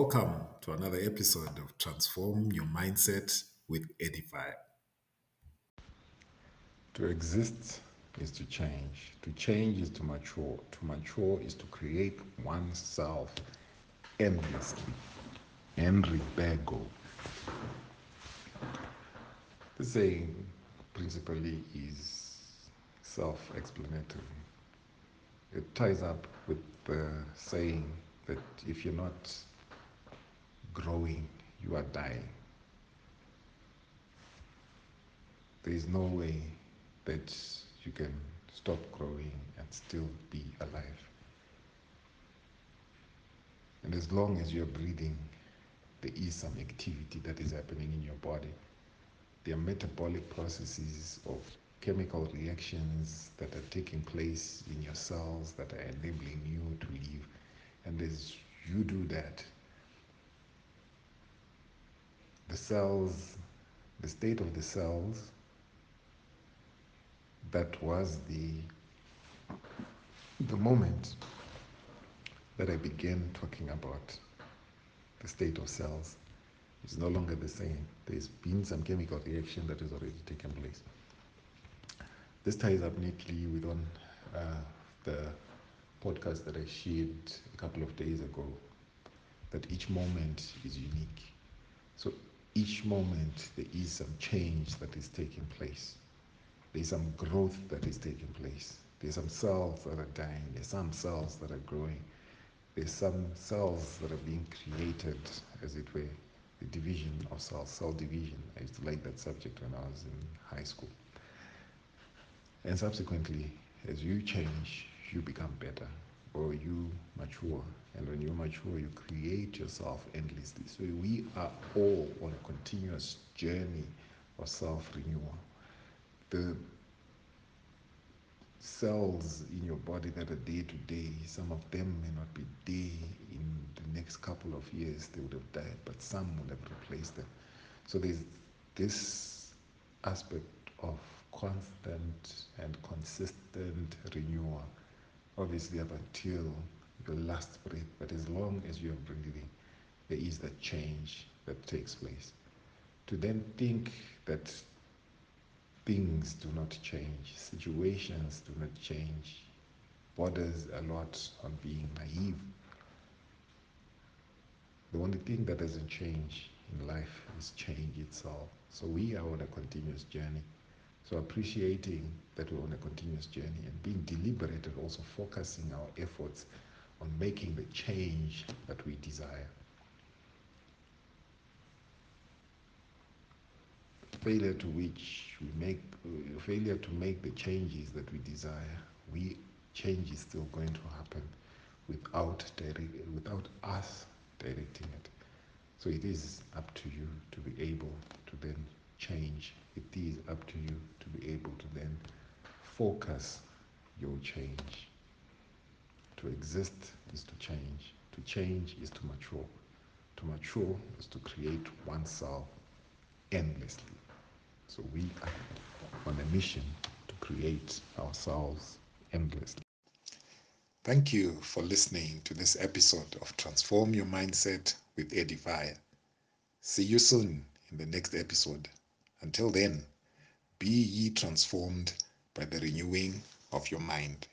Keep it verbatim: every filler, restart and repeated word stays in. Welcome to another episode of Transform Your Mindset with Edifier. To exist is to change. To change is to mature. To mature is to create oneself endlessly. Henri Bergson. The saying principally is self-explanatory. It ties up with the saying that if you're not growing, you are dying. There is no way that you can stop growing and still be alive. And as long as you're breathing, there is some activity that is happening in your body. There are metabolic processes of chemical reactions that are taking place in your cells that are enabling you to live. And as you do that, the cells, the state of the cells that was the the moment that I began talking about, the state of cells is no longer the same. There's been some chemical reaction that has already taken place. This ties up neatly with on uh, the podcast that I shared a couple of days ago, that each moment is unique. So each moment there is some change that is taking place. There's some growth that is taking place. There's some cells that are dying. There's some cells that are growing. There's some cells that are being created, as it were, the division of cells, cell division. I used to like that subject when I was in high school. And subsequently, as you change, you become better, or you mature. And when you mature, you create yourself endlessly. So we are all on a continuous journey of self-renewal. The cells in your body that are day to day, some of them may not be day in the next couple of years, they would have died, but some would have replaced them. So there's this aspect of constant and consistent renewal, obviously up until your last breath, but as long as you're breathing, there is that change that takes place. To then think that things do not change, situations do not change, borders a lot on being naive. The only thing that doesn't change in life is change itself. So we are on a continuous journey. So appreciating that we're on a continuous journey and being deliberate and also focusing our efforts on making the change that we desire. Failure to which we make, failure to make the changes that we desire, we change is still going to happen without direct, without us directing it. So it is up to you to be able to then change. It is up to you to be able to then focus your change. To exist is to change. To change is to mature. To mature is to create oneself endlessly. So we are on a mission to create ourselves endlessly. Thank you for listening to this episode of Transform Your Mindset with Edifier. See you soon in the next episode. Until then, be ye transformed by the renewing of your mind.